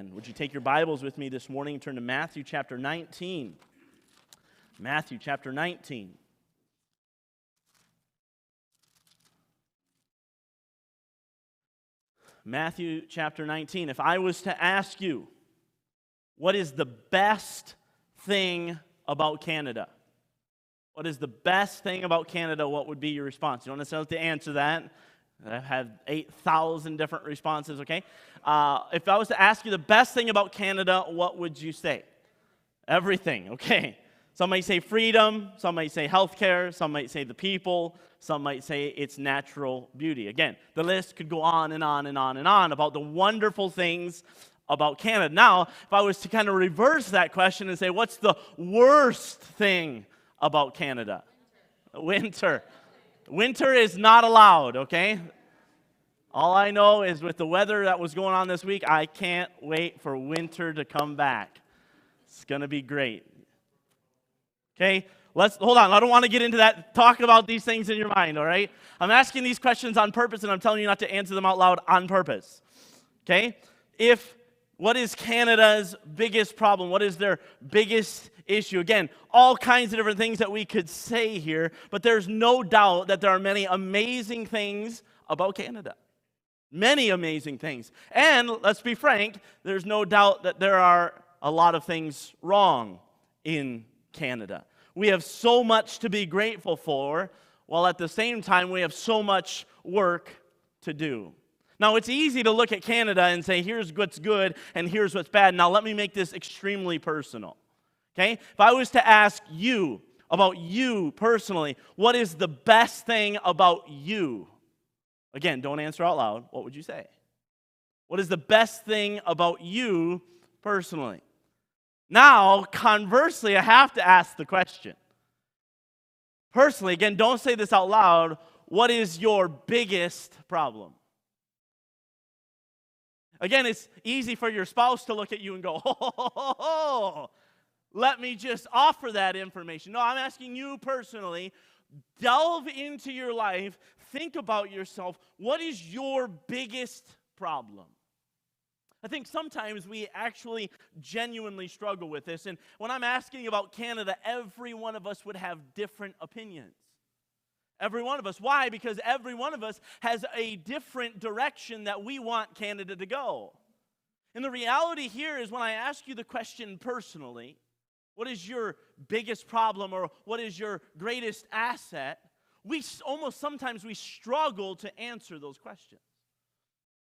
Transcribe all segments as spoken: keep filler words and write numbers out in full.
And would you take your Bibles with me this morning and turn to Matthew chapter nineteen. Matthew chapter nineteen. Matthew chapter nineteen. If I was to ask you, what is the best thing about Canada? What is the best thing about Canada? What would be your response? You don't necessarily have to answer that. I've had eight thousand different responses, okay? Uh, if I was to ask you the best thing about Canada, what would you say? Everything, okay. Some might say freedom, some might say healthcare, some might say the people, some might say its natural beauty. Again, the list could go on and on and on and on about the wonderful things about Canada. Now, if I was to kind of reverse that question and say, what's the worst thing about Canada? Winter. Winter is not allowed, okay? All I know is with the weather that was going on this week, I can't wait for winter to come back. It's going to be great. Okay? Let's, hold on, I don't want to get into that. Talk about these things in your mind, all right? I'm asking these questions on purpose, and I'm telling you not to answer them out loud on purpose. Okay? If, what is Canada's biggest problem? What is their biggest issue? Again, all kinds of different things that we could say here, but there's no doubt that there are many amazing things about Canada. Many amazing things. And let's be frank, there's no doubt that there are a lot of things wrong in Canada. We have so much to be grateful for, while at the same time we have so much work to do. Now, it's easy to look at Canada and say, here's what's good and here's what's bad. Now, let me make this extremely personal. Okay? If I was to ask you, about you personally, what is the best thing about you? Again, don't answer out loud. What would you say? What is the best thing about you personally? Now, conversely, I have to ask the question. Personally, again, don't say this out loud. What is your biggest problem? Again, it's easy for your spouse to look at you and go, oh, ho, ho, ho, ho. Let me just offer that information. No, I'm asking you personally, delve into your life, think about yourself. What is your biggest problem? I think sometimes we actually genuinely struggle with this. And when I'm asking about Canada, every one of us would have different opinions. Every one of us. Why? Because every one of us has a different direction that we want Canada to go. And the reality here is when I ask you the question personally, what is your biggest problem or what is your greatest asset, we almost sometimes we struggle to answer those questions.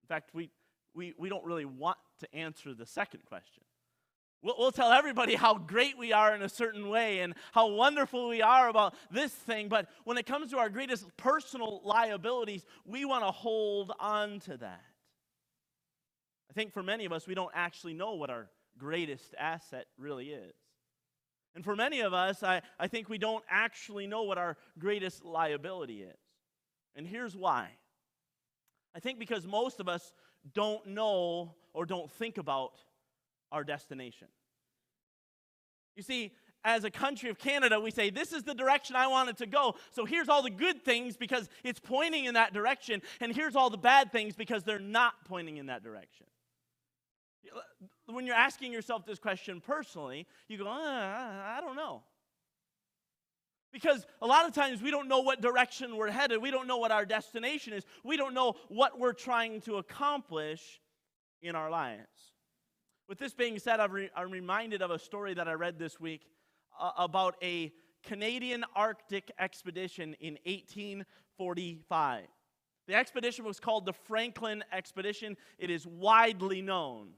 In fact, we, we, we don't really want to answer the second question. We'll, we'll tell everybody how great we are in a certain way and how wonderful we are about this thing, but when it comes to our greatest personal liabilities, we want to hold on to that. I think for many of us, we don't actually know what our greatest asset really is. And for many of us, I, I think we don't actually know what our greatest liability is. And here's why. I think because most of us don't know or don't think about our destination. You see, as a country of Canada, we say, this is the direction I want it to go, so here's all the good things because it's pointing in that direction, and here's all the bad things because they're not pointing in that direction. When you're asking yourself this question personally, you go, uh, I don't know. Because a lot of times we don't know what direction we're headed. We don't know what our destination is. We don't know what we're trying to accomplish in our lives. With this being said, I'm, re- I'm reminded of a story that I read this week uh, about a Canadian Arctic expedition in eighteen forty-five. The expedition was called the Franklin Expedition. It is widely known.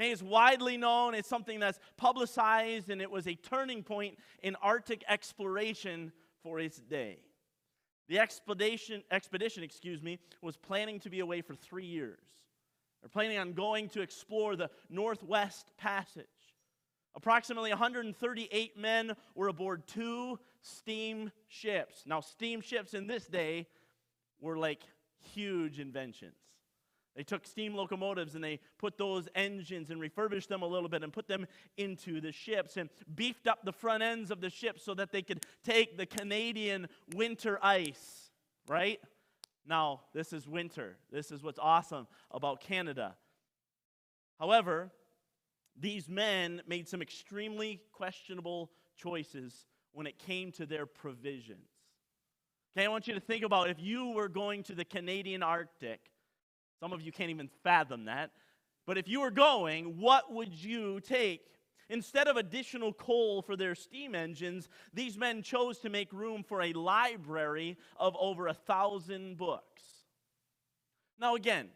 Okay, it's widely known, it's something that's publicized, and it was a turning point in Arctic exploration for its day. The expedition, expedition, excuse me, was planning to be away for three years. They're planning on going to explore the Northwest Passage. Approximately one hundred thirty-eight men were aboard two steam ships. Now, steam ships in this day were like huge inventions. They took steam locomotives and they put those engines and refurbished them a little bit and put them into the ships and beefed up the front ends of the ships so that they could take the Canadian winter ice, right? Now, this is winter. This is what's awesome about Canada. However, These men made some extremely questionable choices when it came to their provisions. Okay, I want you to think about if you were going to the Canadian Arctic. Some of you can't even fathom that. But if you were going, what would you take? Instead of additional coal for their steam engines, these men chose to make room for a library of over a thousand books. Now again,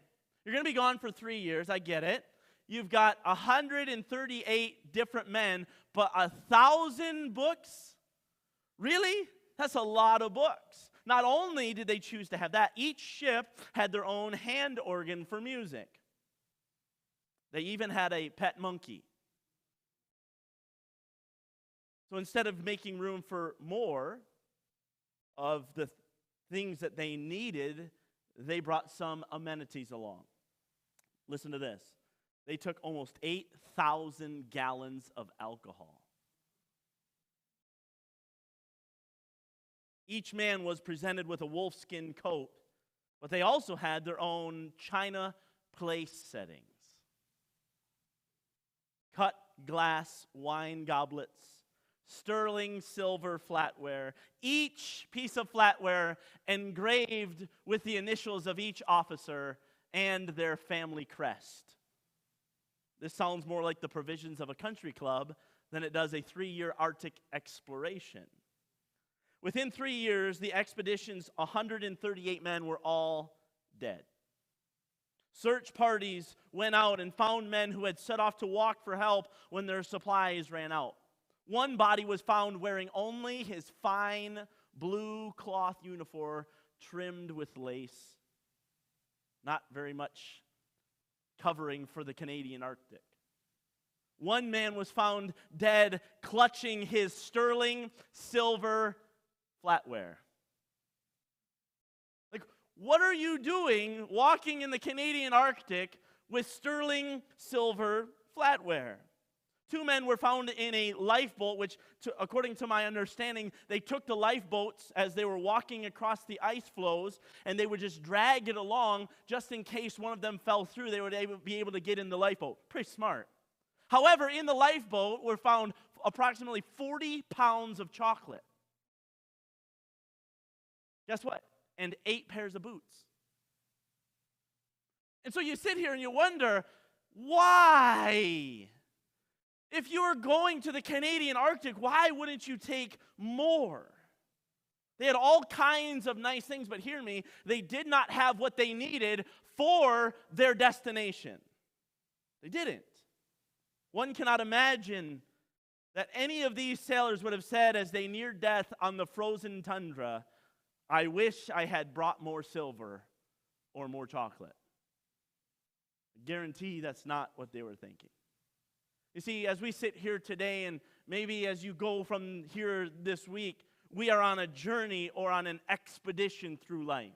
you're going to be gone for three years, I get it. You've got one hundred thirty-eight different men, but a thousand books? Really? That's a lot of books. Not only did they choose to have that, each ship had their own hand organ for music. They even had a pet monkey. So instead of making room for more of the things that they needed, they brought some amenities along. Listen to this. They took almost eight thousand gallons of alcohol. Each man was presented with a wolfskin coat, but they also had their own china place settings. Cut glass wine goblets, sterling silver flatware, each piece of flatware engraved with the initials of each officer and their family crest. This sounds more like the provisions of a country club than it does a three-year Arctic exploration. Within three years, the expedition's one hundred thirty-eight men were all dead. Search parties went out and found men who had set off to walk for help when their supplies ran out. One body was found wearing only his fine blue cloth uniform trimmed with lace. Not very much covering for the Canadian Arctic. One man was found dead, clutching his sterling silver flatware. Like, what are you doing walking in the Canadian Arctic with sterling silver flatware? Two men were found in a lifeboat, which, to, according to my understanding, they took the lifeboats as they were walking across the ice floes, and they would just drag it along just in case one of them fell through. They would able, be able to get in the lifeboat. Pretty smart. However, in the lifeboat were found approximately forty pounds of chocolate. Guess what? And eight pairs of boots. And so you sit here and you wonder, why? If you were going to the Canadian Arctic, why wouldn't you take more? They had all kinds of nice things, but hear me, they did not have what they needed for their destination. They didn't. One cannot imagine that any of these sailors would have said as they neared death on the frozen tundra, I wish I had brought more silver or more chocolate. I guarantee that's not what they were thinking. You see, as we sit here today, and maybe as you go from here this week, we are on a journey or on an expedition through life.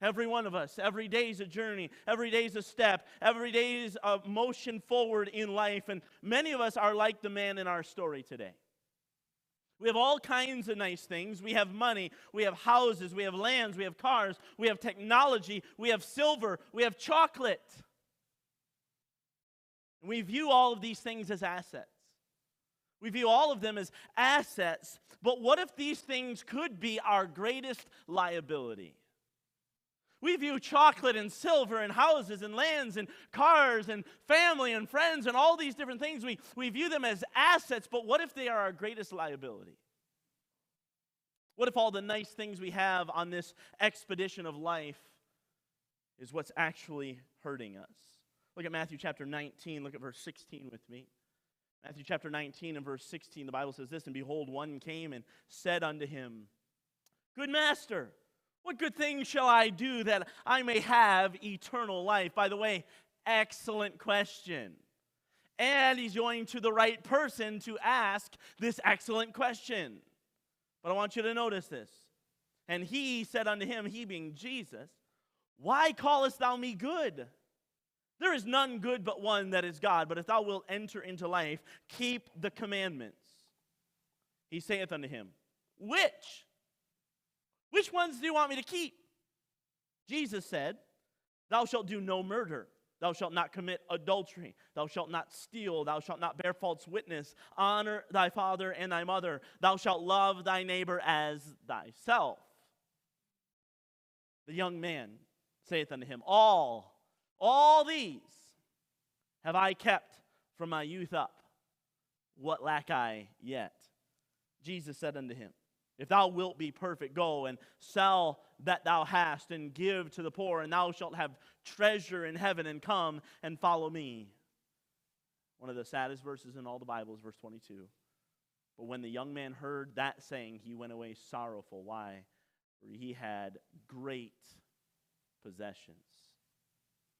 Every one of us, every day is a journey, every day is a step, every day is a motion forward in life, and many of us are like the man in our story today. We have all kinds of nice things. We have money, we have houses, we have lands, we have cars, we have technology, we have silver, we have chocolate. We view all of these things as assets. We view all of them as assets, but what if these things could be our greatest liability? We view chocolate and silver and houses and lands and cars and family and friends and all these different things. We, we view them as assets, but what if they are our greatest liability? What if all the nice things we have on this expedition of life is what's actually hurting us? Look at Matthew chapter nineteen, look at verse sixteen with me. Matthew chapter nineteen and verse sixteen, the Bible says this, and behold, one came and said unto him, Good master, what good thing shall I do that I may have eternal life? By the way, excellent question. And he's going to the right person to ask this excellent question. But I want you to notice this. And he said unto him, he being Jesus, Why callest thou me good? There is none good but one, that is God. But if thou wilt enter into life, keep the commandments. He saith unto him, Which? Which ones do you want me to keep? Jesus said, Thou shalt do no murder. Thou shalt not commit adultery. Thou shalt not steal. Thou shalt not bear false witness. Honor thy father and thy mother. Thou shalt love thy neighbor as thyself. The young man saith unto him, All, all these have I kept from my youth up. What lack I yet? Jesus said unto him, If thou wilt be perfect, go and sell that thou hast, and give to the poor, and thou shalt have treasure in heaven, and come and follow me. One of the saddest verses in all the Bible is verse twenty-two. But when the young man heard that saying, he went away sorrowful. Why? For he had great possessions.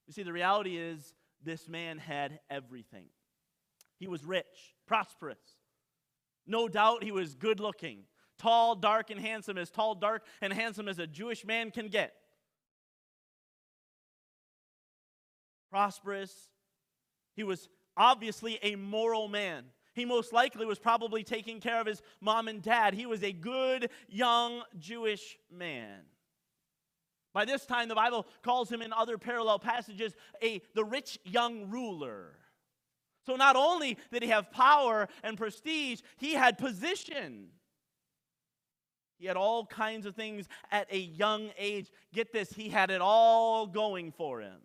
You see, the reality is this man had everything. He was rich, prosperous. No doubt he was good looking. Tall, dark, and handsome, as tall, dark, and handsome as a Jewish man can get. Prosperous. He was obviously a moral man. He most likely was probably taking care of his mom and dad. He was a good, young Jewish man. By this time, the Bible calls him in other parallel passages a the rich young ruler. So not only did he have power and prestige, he had position. He had all kinds of things at a young age. Get this, he had it all going for him.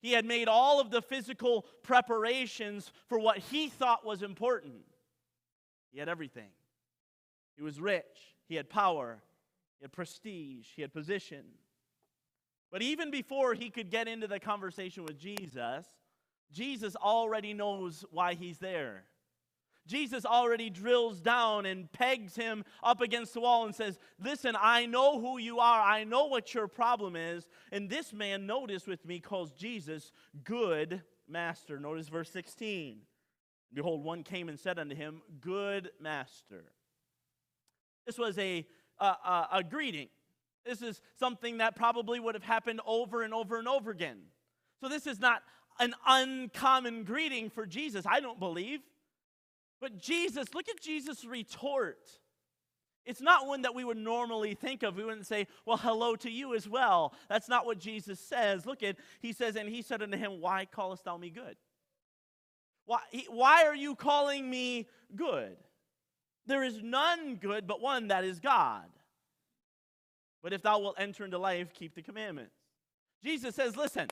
He had made all of the physical preparations for what he thought was important. He had everything. He was rich. He had power. He had prestige. He had position. But even before he could get into the conversation with Jesus, Jesus already knows why he's there. Jesus already drills down and pegs him up against the wall and says, Listen, I know who you are. I know what your problem is. And this man, notice with me, calls Jesus good master. Notice verse sixteen. Behold, one came and said unto him, Good master. This was a, a, a, a greeting. This is something that probably would have happened over and over and over again. So this is not an uncommon greeting for Jesus, I don't believe. But Jesus, look at Jesus' retort. It's not one that we would normally think of. We wouldn't say, well, hello to you as well. That's not what Jesus says. Look at, he says, and he said unto him, Why callest thou me good? Why, he, why are you calling me good? There is none good but one, that is God. But if thou wilt enter into life, keep the commandments. Jesus says, listen,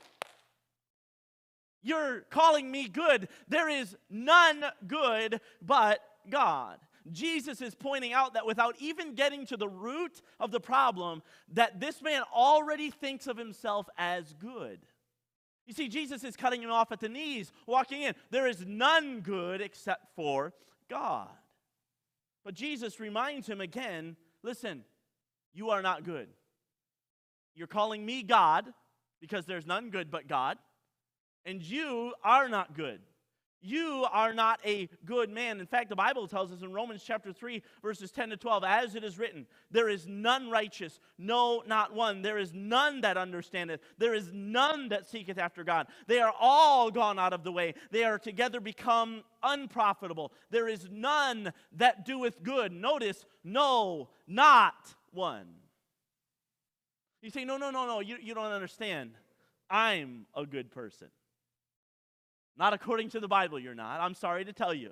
you're calling me good. There is none good but God. Jesus is pointing out that without even getting to the root of the problem, that this man already thinks of himself as good. You see, Jesus is cutting him off at the knees, walking in. There is none good except for God. But Jesus reminds him again, listen, you are not good. You're calling me God because there's none good but God. And you are not good. You are not a good man. In fact, the Bible tells us in Romans chapter three, verses ten to twelve, as it is written, there is none righteous, no, not one. There is none that understandeth. There is none that seeketh after God. They are all gone out of the way. They are together become unprofitable. There is none that doeth good. Notice, no, not one. You say, no, no, no, no, you, you don't understand. I'm a good person. Not according to the Bible, you're not. I'm sorry to tell you.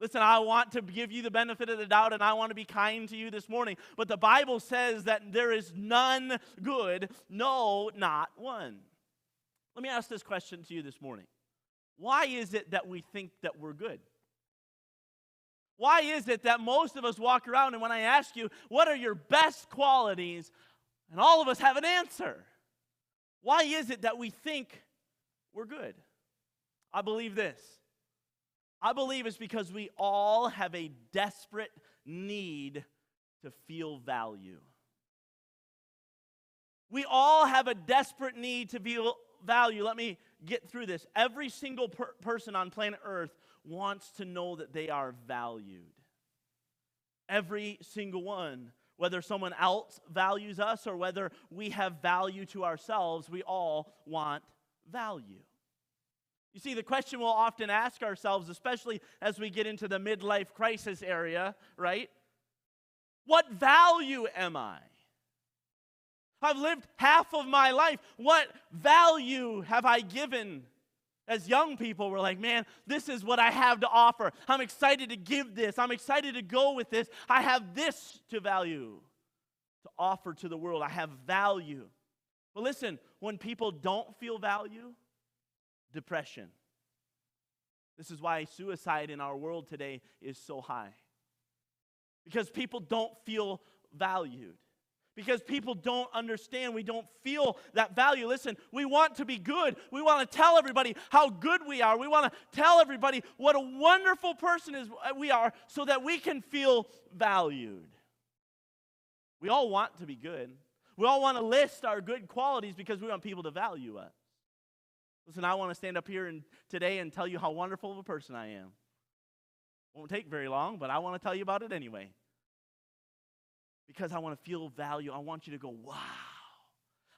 Listen, I want to give you the benefit of the doubt, and I want to be kind to you this morning. But the Bible says that there is none good, no, not one. Let me ask this question to you this morning. Why is it that we think that we're good? Why is it that most of us walk around, and when I ask you, what are your best qualities, and all of us have an answer? Why is it that we think we're good? I believe this. I believe it's because we all have a desperate need to feel value. We all have a desperate need to feel value. Let me get through this. Every single per- person on planet Earth wants to know that they are valued. Every single one. Whether someone else values us or whether we have value to ourselves, we all want value. You see, the question we'll often ask ourselves, especially as we get into the midlife crisis area, right? What value am I? I've lived half of my life. What value have I given? As young people, we're like, man, this is what I have to offer. I'm excited to give this. I'm excited to go with this. I have this to value, to offer to the world. I have value. But listen, when people don't feel value, depression. This is why suicide in our world today is so high. Because people don't feel valued. Because people don't understand, we don't feel that value. Listen, we want to be good. We want to tell everybody how good we are. We want to tell everybody what a wonderful person is we are so that we can feel valued. We all want to be good. We all want to list our good qualities because we want people to value us. Listen, I want to stand up here and today and tell you how wonderful of a person I am. Won't take very long, but I want to tell you about it anyway. Because I want to feel value. I want you to go, wow.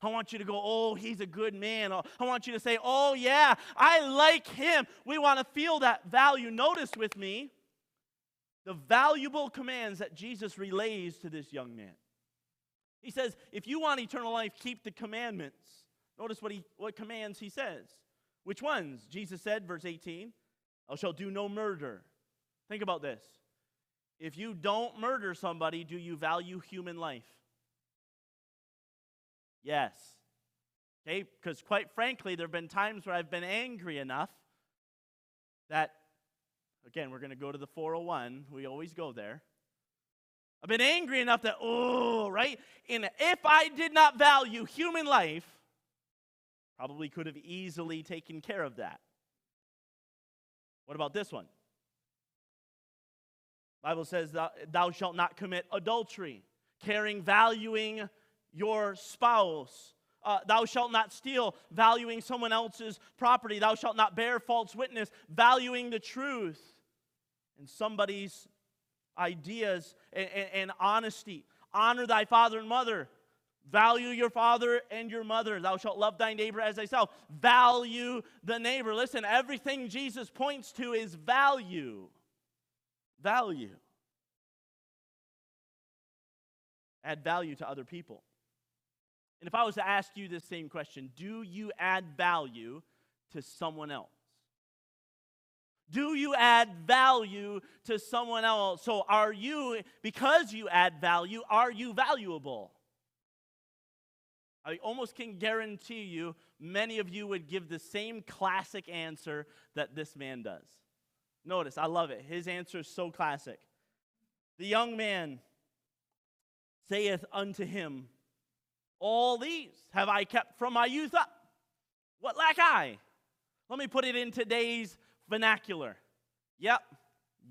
I want you to go, oh, he's a good man. I want you to say, oh, yeah, I like him. We want to feel that value. Notice with me the valuable commands that Jesus relays to this young man. He says, if you want eternal life, keep the commandments. Notice what he, what commands he says. Which ones? Jesus said, verse eighteen, I shall do no murder. Think about this. If you don't murder somebody, do you value human life? Yes. Okay, because quite frankly, there have been times where I've been angry enough that, again, we're going to go to the four oh one. We always go there. I've been angry enough that, oh, right? And if I did not value human life, probably could have easily taken care of that. What about this one? Bible says, thou, thou shalt not commit adultery, caring, valuing your spouse. Uh, thou shalt not steal, valuing someone else's property. Thou shalt not bear false witness, valuing the truth and somebody's ideas and, and, and honesty. Honor thy father and mother. Value your father and your mother. Thou shalt love thy neighbor as thyself. Value the neighbor. Listen, everything Jesus points to is value. Value. Add value to other people. And if I was to ask you this same question, do you add value to someone else? Do you add value to someone else? So are you, because you add value, are you valuable? I almost can guarantee you many of you would give the same classic answer that this man does. Notice, I love it. His answer is so classic. The young man saith unto him, all these have I kept from my youth up. What lack I? Let me put it in today's vernacular. Yep,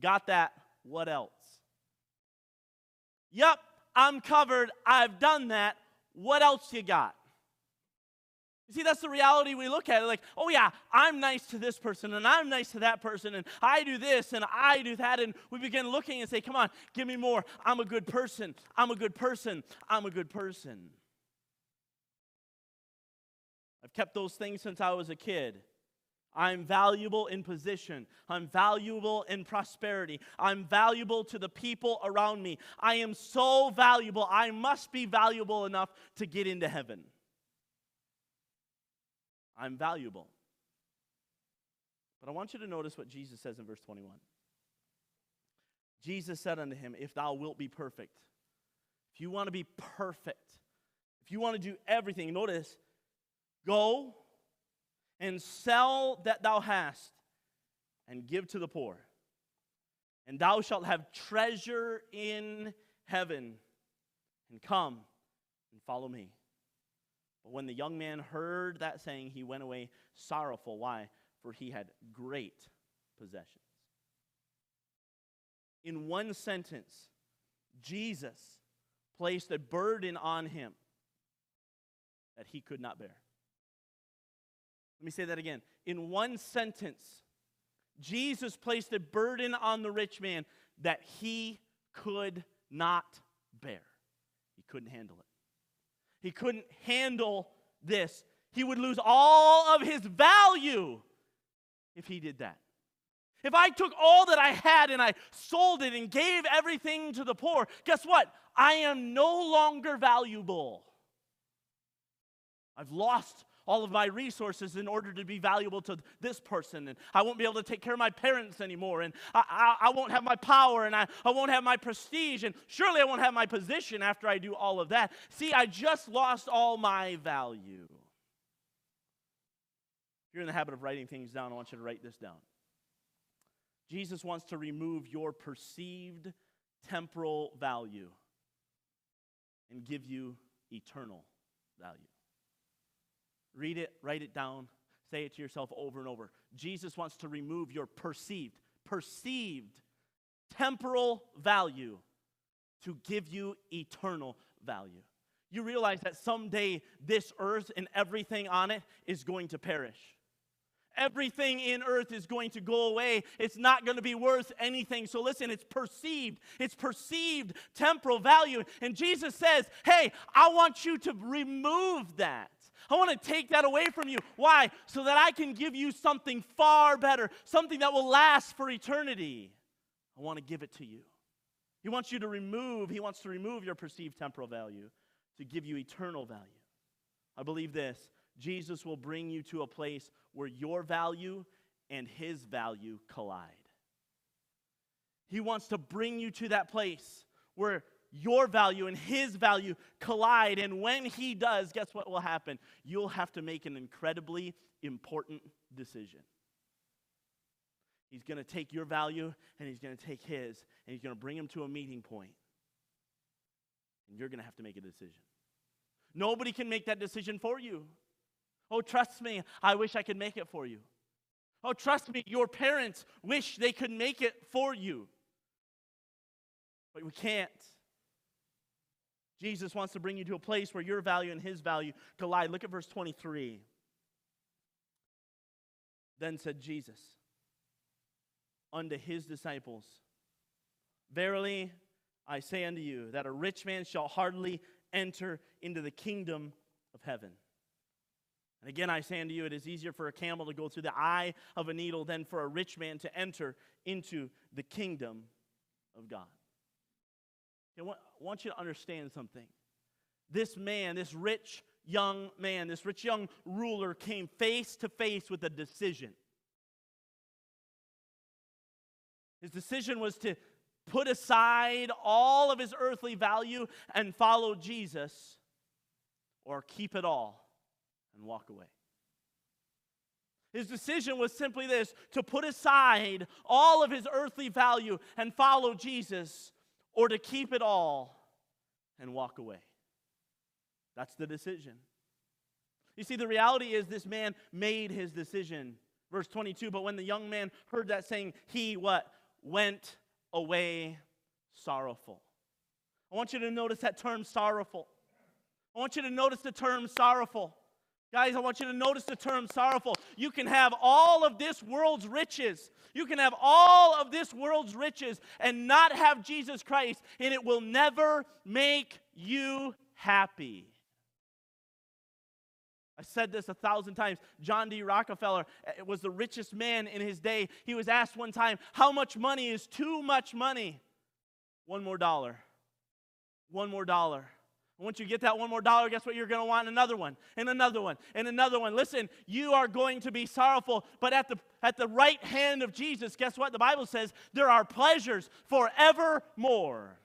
got that. What else? Yep, I'm covered. I've done that. What else you got? You see, that's the reality we look at. Like, oh yeah, I'm nice to this person, and I'm nice to that person, and I do this, and I do that, and we begin looking and say, come on, give me more. I'm a good person. I'm a good person. I'm a good person. I've kept those things since I was a kid. I'm valuable in position. I'm valuable in prosperity. I'm valuable to the people around me. I am so valuable. I must be valuable enough to get into heaven. I'm valuable. But I want you to notice what Jesus says in verse twenty-one. Jesus said unto him, if thou wilt be perfect, if you want to be perfect, if you want to do everything, notice, go and sell that thou hast and give to the poor, and thou shalt have treasure in heaven, and come and follow me. But when the young man heard that saying, he went away sorrowful. Why? For he had great possessions. In one sentence, Jesus placed a burden on him that he could not bear. Let me say that again. In one sentence, Jesus placed a burden on the rich man that he could not bear. He couldn't handle it. He couldn't handle this. He would lose all of his value if he did that. If I took all that I had and I sold it and gave everything to the poor, guess what? I am no longer valuable. I've lost all of my resources in order to be valuable to this person, and I won't be able to take care of my parents anymore, and I, I, I won't have my power, and I, I won't have my prestige, and surely I won't have my position after I do all of that. See, I just lost all my value. If you're in the habit of writing things down, I want you to write this down. Jesus wants to remove your perceived temporal value and give you eternal value. Read it, write it down, say it to yourself over and over. Jesus wants to remove your perceived, perceived temporal value to give you eternal value. You realize that someday this earth and everything on it is going to perish. Everything in earth is going to go away. It's not going to be worth anything. So listen, it's perceived. It's perceived temporal value. And Jesus says, hey, I want you to remove that. I want to take that away from you. Why? So that I can give you something far better, something that will last for eternity. I want to give it to you. He wants you to remove, he wants to remove your perceived temporal value to give you eternal value. I believe this. Jesus will bring you to a place where your value and his value collide. He wants to bring you to that place where your value and his value collide. And when he does, guess what will happen? You'll have to make an incredibly important decision. He's going to take your value and he's going to take his, and he's going to bring him to a meeting point. And you're going to have to make a decision. Nobody can make that decision for you. Oh, trust me, I wish I could make it for you. Oh, trust me, your parents wish they could make it for you. But we can't. Jesus wants to bring you to a place where your value and his value collide. Look at verse twenty-three. Then said Jesus unto his disciples, verily I say unto you, that a rich man shall hardly enter into the kingdom of heaven. And again I say unto you, it is easier for a camel to go through the eye of a needle than for a rich man to enter into the kingdom of God. I want you to understand something. This man, this rich young man, this rich young ruler came face to face with a decision. His decision was to put aside all of his earthly value and follow Jesus, or keep it all and walk away. His decision was simply this, to put aside all of his earthly value and follow Jesus, or to keep it all and walk away. That's the decision. You see, the reality is this man made his decision. Verse twenty-two, but when the young man heard that saying, he what? Went away sorrowful. I want you to notice that term sorrowful. I want you to notice the term sorrowful. Guys, I want you to notice the term sorrowful. You can have all of this world's riches. You can have all of this world's riches and not have Jesus Christ, and it will never make you happy. I said this a thousand times. John D. Rockefeller was the richest man in his day. He was asked one time, how much money is too much money? One more dollar. One more dollar. Once you get that one more dollar, guess what? You're going to want another one, and another one, and another one. Listen, you are going to be sorrowful, but at the, at the right hand of Jesus, guess what? The Bible says there are pleasures forevermore.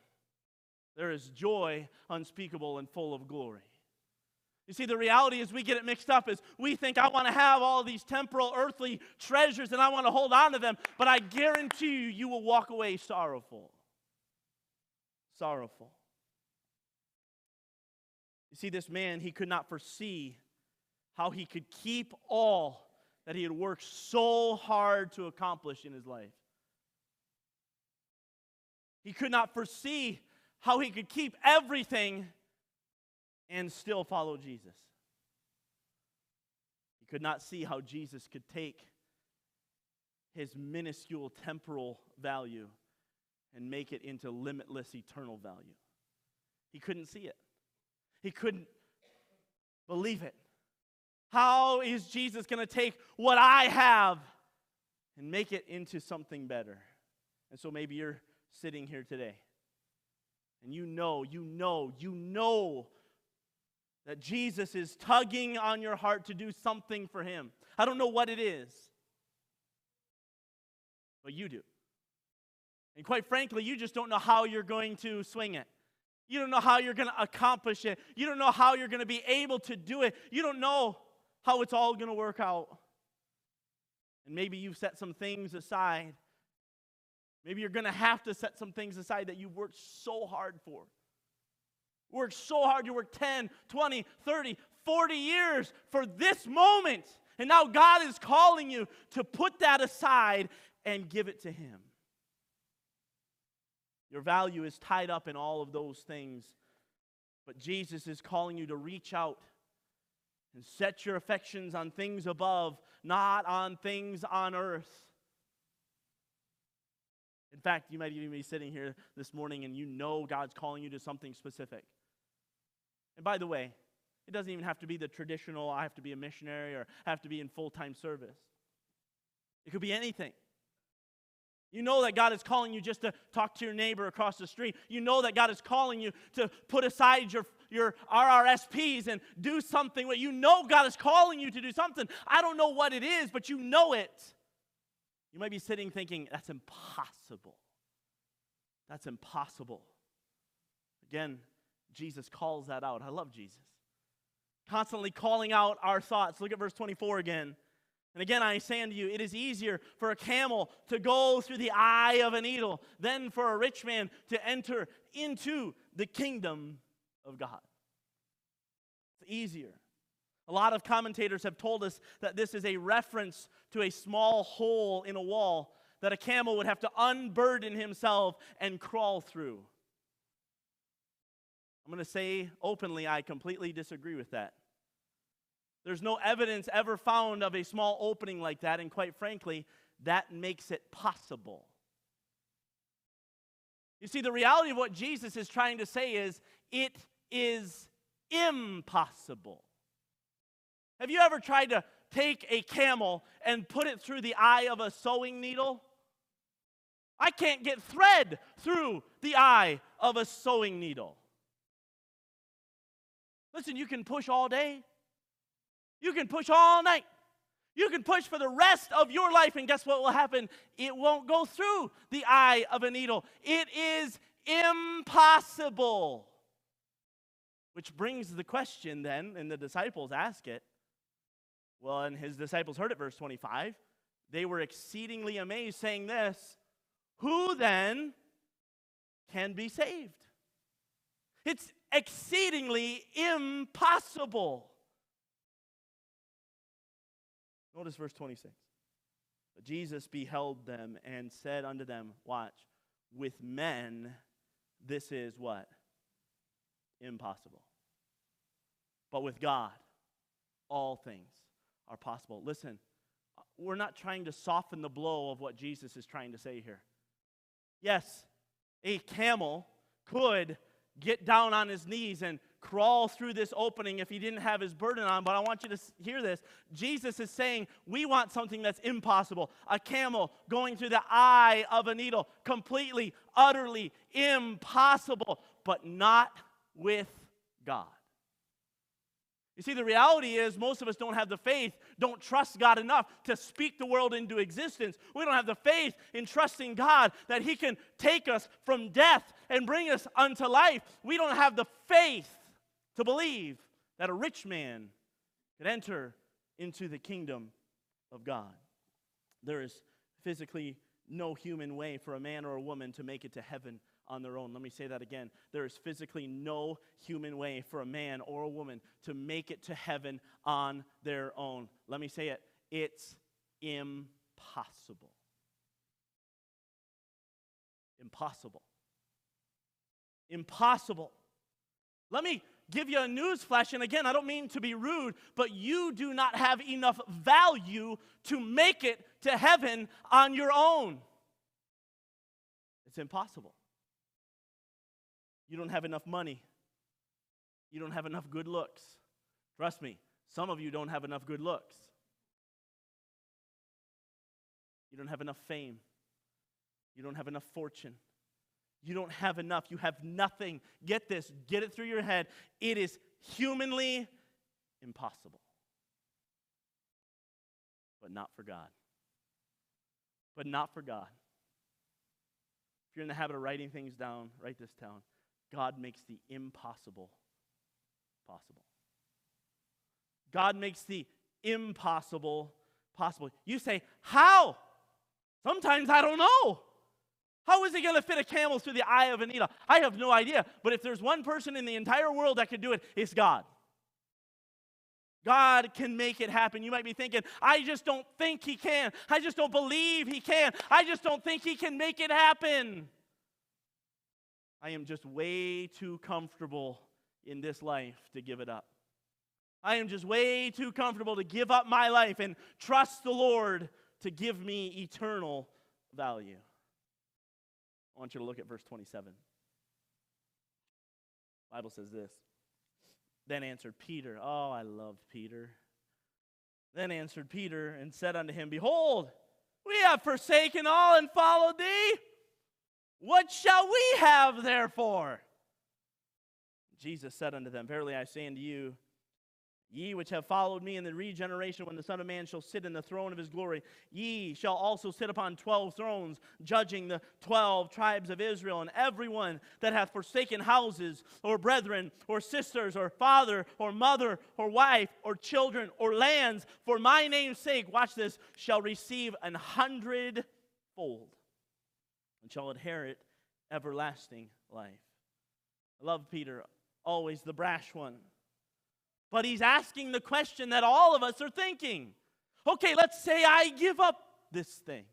There is joy unspeakable and full of glory. You see, the reality is we get it mixed up is we think I want to have all these temporal earthly treasures and I want to hold on to them, but I guarantee you, you will walk away sorrowful. Sorrowful. You see, this man, he could not foresee how he could keep all that he had worked so hard to accomplish in his life. He could not foresee how he could keep everything and still follow Jesus. He could not see how Jesus could take his minuscule temporal value and make it into limitless eternal value. He couldn't see it. He couldn't believe it. How is Jesus going to take what I have and make it into something better? And so maybe you're sitting here today, and you know, you know, you know that Jesus is tugging on your heart to do something for him. I don't know what it is, but you do. And quite frankly, you just don't know how you're going to swing it. You don't know how you're going to accomplish it. You don't know how you're going to be able to do it. You don't know how it's all going to work out. And maybe you've set some things aside. Maybe you're going to have to set some things aside that you worked so hard for. Worked so hard. You worked ten, twenty, thirty, forty years for this moment. And now God is calling you to put that aside and give it to him. Your value is tied up in all of those things. But Jesus is calling you to reach out and set your affections on things above, not on things on earth. In fact, you might even be sitting here this morning and you know God's calling you to something specific. And by the way, it doesn't even have to be the traditional, I have to be a missionary or I have to be in full-time service. It could be anything. You know that God is calling you just to talk to your neighbor across the street. You know that God is calling you to put aside your, your R R S Ps and do something. You know God is calling you to do something. I don't know what it is, but you know it. You might be sitting thinking, that's impossible. That's impossible. Again, Jesus calls that out. I love Jesus. Constantly calling out our thoughts. Look at verse twenty-four again. And again, I say unto you, it is easier for a camel to go through the eye of a needle than for a rich man to enter into the kingdom of God. It's easier. A lot of commentators have told us that this is a reference to a small hole in a wall that a camel would have to unburden himself and crawl through. I'm going to say openly, I completely disagree with that. There's no evidence ever found of a small opening like that, and quite frankly, that makes it possible. You see, the reality of what Jesus is trying to say is, it is impossible. Have you ever tried to take a camel and put it through the eye of a sewing needle? I can't get thread through the eye of a sewing needle. Listen, you can push all day. You can push all night. You can push for the rest of your life, and guess what will happen? It won't go through the eye of a needle. It is impossible. Which brings the question then, and the disciples ask it. Well, and his disciples heard it, verse twenty-five. They were exceedingly amazed, saying this, who then can be saved? It's exceedingly impossible. Notice verse twenty-six. But Jesus beheld them and said unto them, watch, with men this is what? Impossible. But with God, all things are possible. Listen, we're not trying to soften the blow of what Jesus is trying to say here. Yes, a camel could get down on his knees and crawl through this opening if he didn't have his burden on, but I want you to hear this. Jesus is saying, we want something that's impossible. A camel going through the eye of a needle, completely, utterly impossible, but not with God. You see, the reality is most of us don't have the faith, don't trust God enough to speak the world into existence. We don't have the faith in trusting God that he can take us from death and bring us unto life. We don't have the faith to believe that a rich man could enter into the kingdom of God. There is physically no human way for a man or a woman to make it to heaven on their own. Let me say that again. There is physically no human way for a man or a woman to make it to heaven on their own. Let me say it. It's impossible. Impossible. Impossible. Let me give you a news flash, and again, I don't mean to be rude, but you do not have enough value to make it to heaven on your own. It's impossible. You don't have enough money. You don't have enough good looks. Trust me, some of you don't have enough good looks. You don't have enough fame. You don't have enough fortune. You don't have enough. You have nothing. Get this. Get it through your head. It is humanly impossible. But not for God. But not for God. If you're in the habit of writing things down, write this down. God makes the impossible possible. God makes the impossible possible. You say, how? Sometimes I don't know. How is he going to fit a camel through the eye of a needle? I have no idea. But if there's one person in the entire world that could do it, it's God. God can make it happen. You might be thinking, I just don't think he can. I just don't believe he can. I just don't think he can make it happen. I am just way too comfortable in this life to give it up. I am just way too comfortable to give up my life and trust the Lord to give me eternal value. I want you to look at verse twenty-seven. The Bible says this. Then answered Peter. Oh, I loved Peter. Then answered Peter and said unto him, behold, we have forsaken all and followed thee. What shall we have therefore? Jesus said unto them, verily I say unto you, ye which have followed me in the regeneration, when the Son of Man shall sit in the throne of his glory, ye shall also sit upon twelve thrones, judging the twelve tribes of Israel. And everyone that hath forsaken houses, or brethren, or sisters, or father, or mother, or wife, or children, or lands, for my name's sake, watch this, shall receive an hundredfold, and shall inherit everlasting life. I love Peter, always the brash one. But he's asking the question that all of us are thinking. Okay, let's say I give up this thing.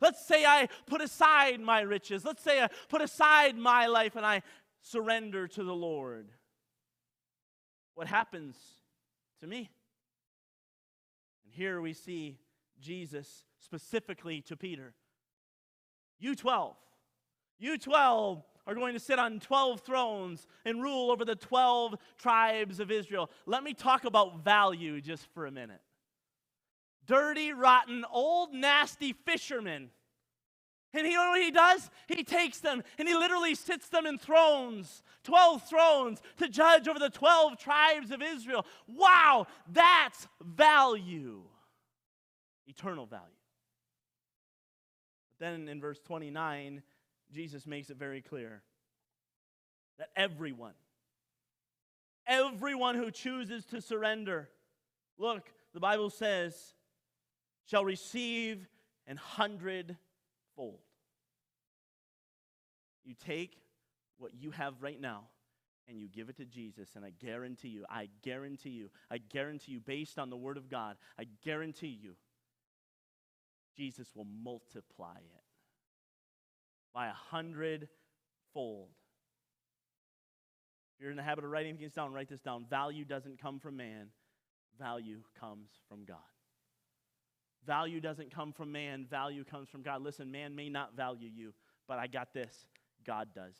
Let's say I put aside my riches. Let's say I put aside my life and I surrender to the Lord. What happens to me? And here we see Jesus specifically to Peter. You twelve, you twelve are going to sit on twelve thrones and rule over the twelve tribes of Israel. Let me talk about value just for a minute. Dirty, rotten, old, nasty fishermen. And you know what he does? He takes them and he literally sits them in thrones, twelve thrones, to judge over the twelve tribes of Israel. Wow, that's value. Eternal value. But then in verse twenty-nine, Jesus makes it very clear that everyone, everyone who chooses to surrender, look, the Bible says, shall receive an hundredfold. You take what you have right now and you give it to Jesus, and I guarantee you, I guarantee you, I guarantee you, based on the Word of God, I guarantee you, Jesus will multiply it by a hundredfold. If you're in the habit of writing things down, write this down. Value doesn't come from man. Value comes from God. Value doesn't come from man. Value comes from God. Listen, man may not value you, but I got this. God does.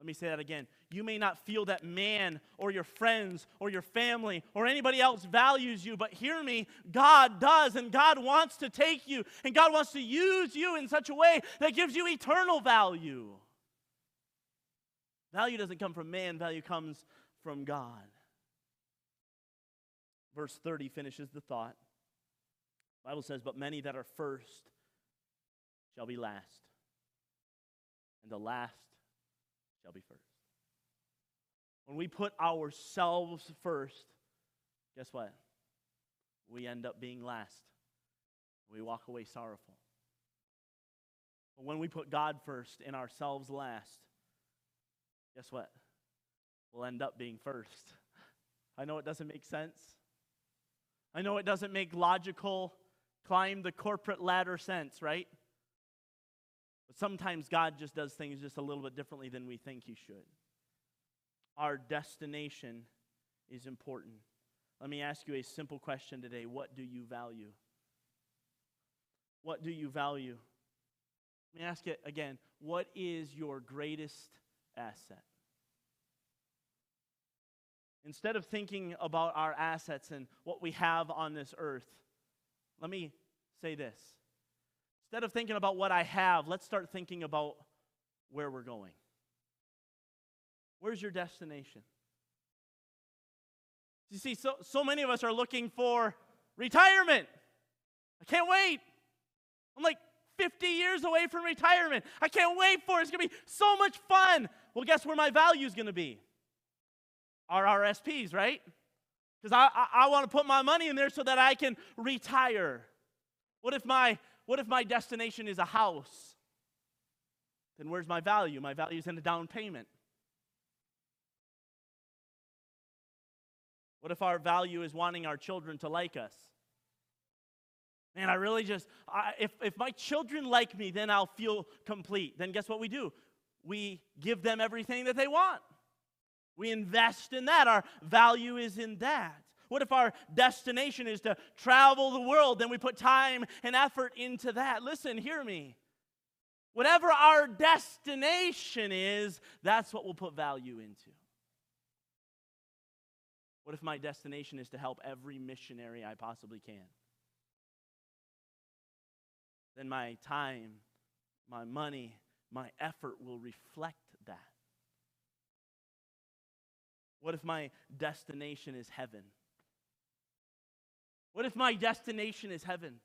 Let me say that again. You may not feel that man or your friends or your family or anybody else values you, but hear me, God does, and God wants to take you, and God wants to use you in such a way that gives you eternal value. Value doesn't come from man, value comes from God. Verse thirty finishes the thought. The Bible says, but many that are first shall be last, and the last shall be first. When we put ourselves first, guess what? We end up being last. We walk away sorrowful. But when we put God first and ourselves last, guess what? We'll end up being first. I know it doesn't make sense. I know it doesn't make logical, climb the corporate ladder sense, right? But sometimes God just does things just a little bit differently than we think he should. Our destination is important. Let me ask you a simple question today. What do you value? What do you value? Let me ask it again. What is your greatest asset? Instead of thinking about our assets and what we have on this earth, let me say this. Instead of thinking about what I have, let's start thinking about where we're going. Where's your destination? You see, so, so many of us are looking for retirement. I can't wait. I'm like fifty years away from retirement. I can't wait for it. It's going to be so much fun. Well, guess where my value is going to be? Our R S Ps, right? Because I, I, I want to put my money in there so that I can retire. What if my, what if my destination is a house? Then where's my value? My value is in a down payment. What if our value is wanting our children to like us? Man, I really just, I, if, if my children like me, then I'll feel complete. Then guess what we do? We give them everything that they want. We invest in that. Our value is in that. What if our destination is to travel the world? Then we put time and effort into that. Listen, hear me. Whatever our destination is, that's what we'll put value into. What if my destination is to help every missionary I possibly can? Then my time, my money, my effort will reflect that. What if my destination is heaven? What if my destination is heaven?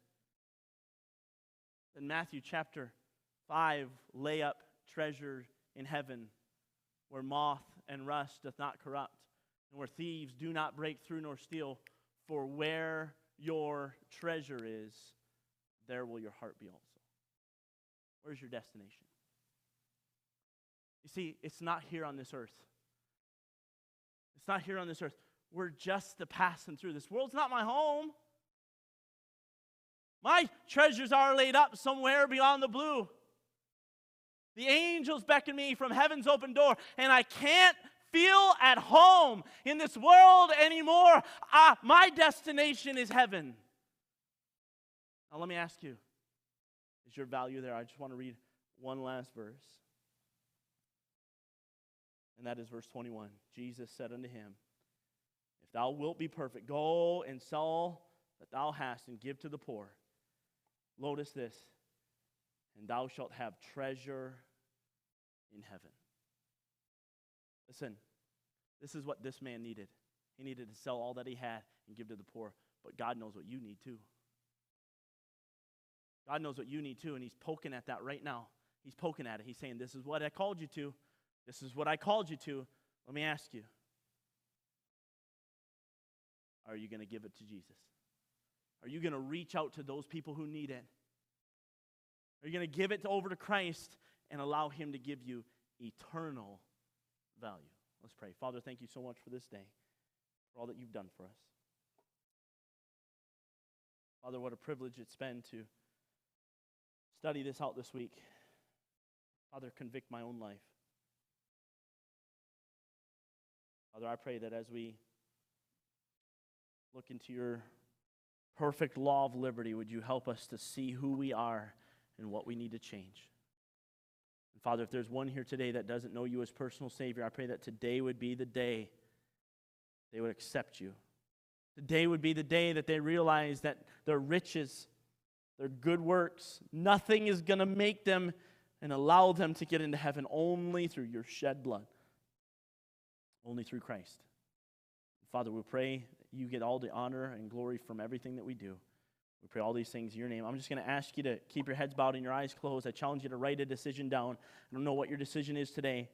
Then Matthew chapter five, lay up treasure in heaven, where moth and rust doth not corrupt, and where thieves do not break through nor steal, for where your treasure is, there will your heart be also. Where's your destination? You see, it's not here on this earth. It's not here on this earth. We're just the passing through. This world's not my home. My treasures are laid up somewhere beyond the blue. The angels beckon me from heaven's open door, and I can't feel at home in this world anymore. Ah, my destination is heaven. Now let me ask you, is your value there? I just want to read one last verse. And that is verse twenty-one. Jesus said unto him, if thou wilt be perfect, go and sell that thou hast and give to the poor. Notice this, and thou shalt have treasure in heaven. Listen, this is what this man needed. He needed to sell all that he had and give to the poor. But God knows what you need too. God knows what you need too, and he's poking at that right now. He's poking at it. He's saying, this is what I called you to. This is what I called you to. Let me ask you, are you going to give it to Jesus? Are you going to reach out to those people who need it? Are you going to give it over to Christ and allow him to give you eternal value? Let's pray. Father, thank you so much for this day, for all that you've done for us. Father, what a privilege it's been to study this out this week. Father, convict my own life. Father, I pray that as we look into your perfect law of liberty, would you help us to see who we are and what we need to change? And Father, if there's one here today that doesn't know you as personal Savior, I pray that today would be the day they would accept you. Today would be the day that they realize that their riches, their good works, nothing is going to make them and allow them to get into heaven, only through your shed blood, only through Christ. Father, we pray you get all the honor and glory from everything that we do. We pray all these things in your name. I'm just going to ask you to keep your heads bowed and your eyes closed. I challenge you to write a decision down. I don't know what your decision is today,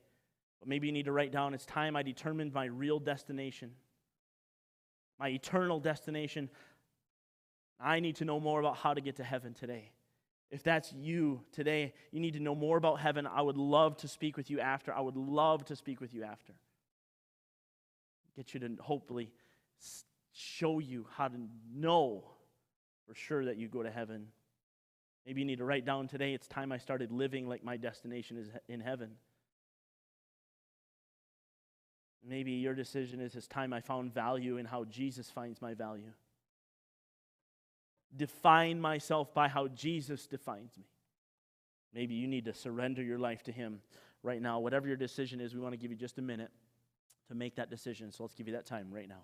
but maybe you need to write down, it's time I determined my real destination, my eternal destination. I need to know more about how to get to heaven today. If that's you today, you need to know more about heaven. I would love to speak with you after. I would love to speak with you after. Get you to hopefully show you how to know for sure that you go to heaven. Maybe you need to write down today, it's time I started living like my destination is in heaven. Maybe your decision is, it's time I found value in how Jesus finds my value. Define myself by how Jesus defines me. Maybe you need to surrender your life to him right now. Whatever your decision is, we want to give you just a minute to make that decision. So let's give you that time right now.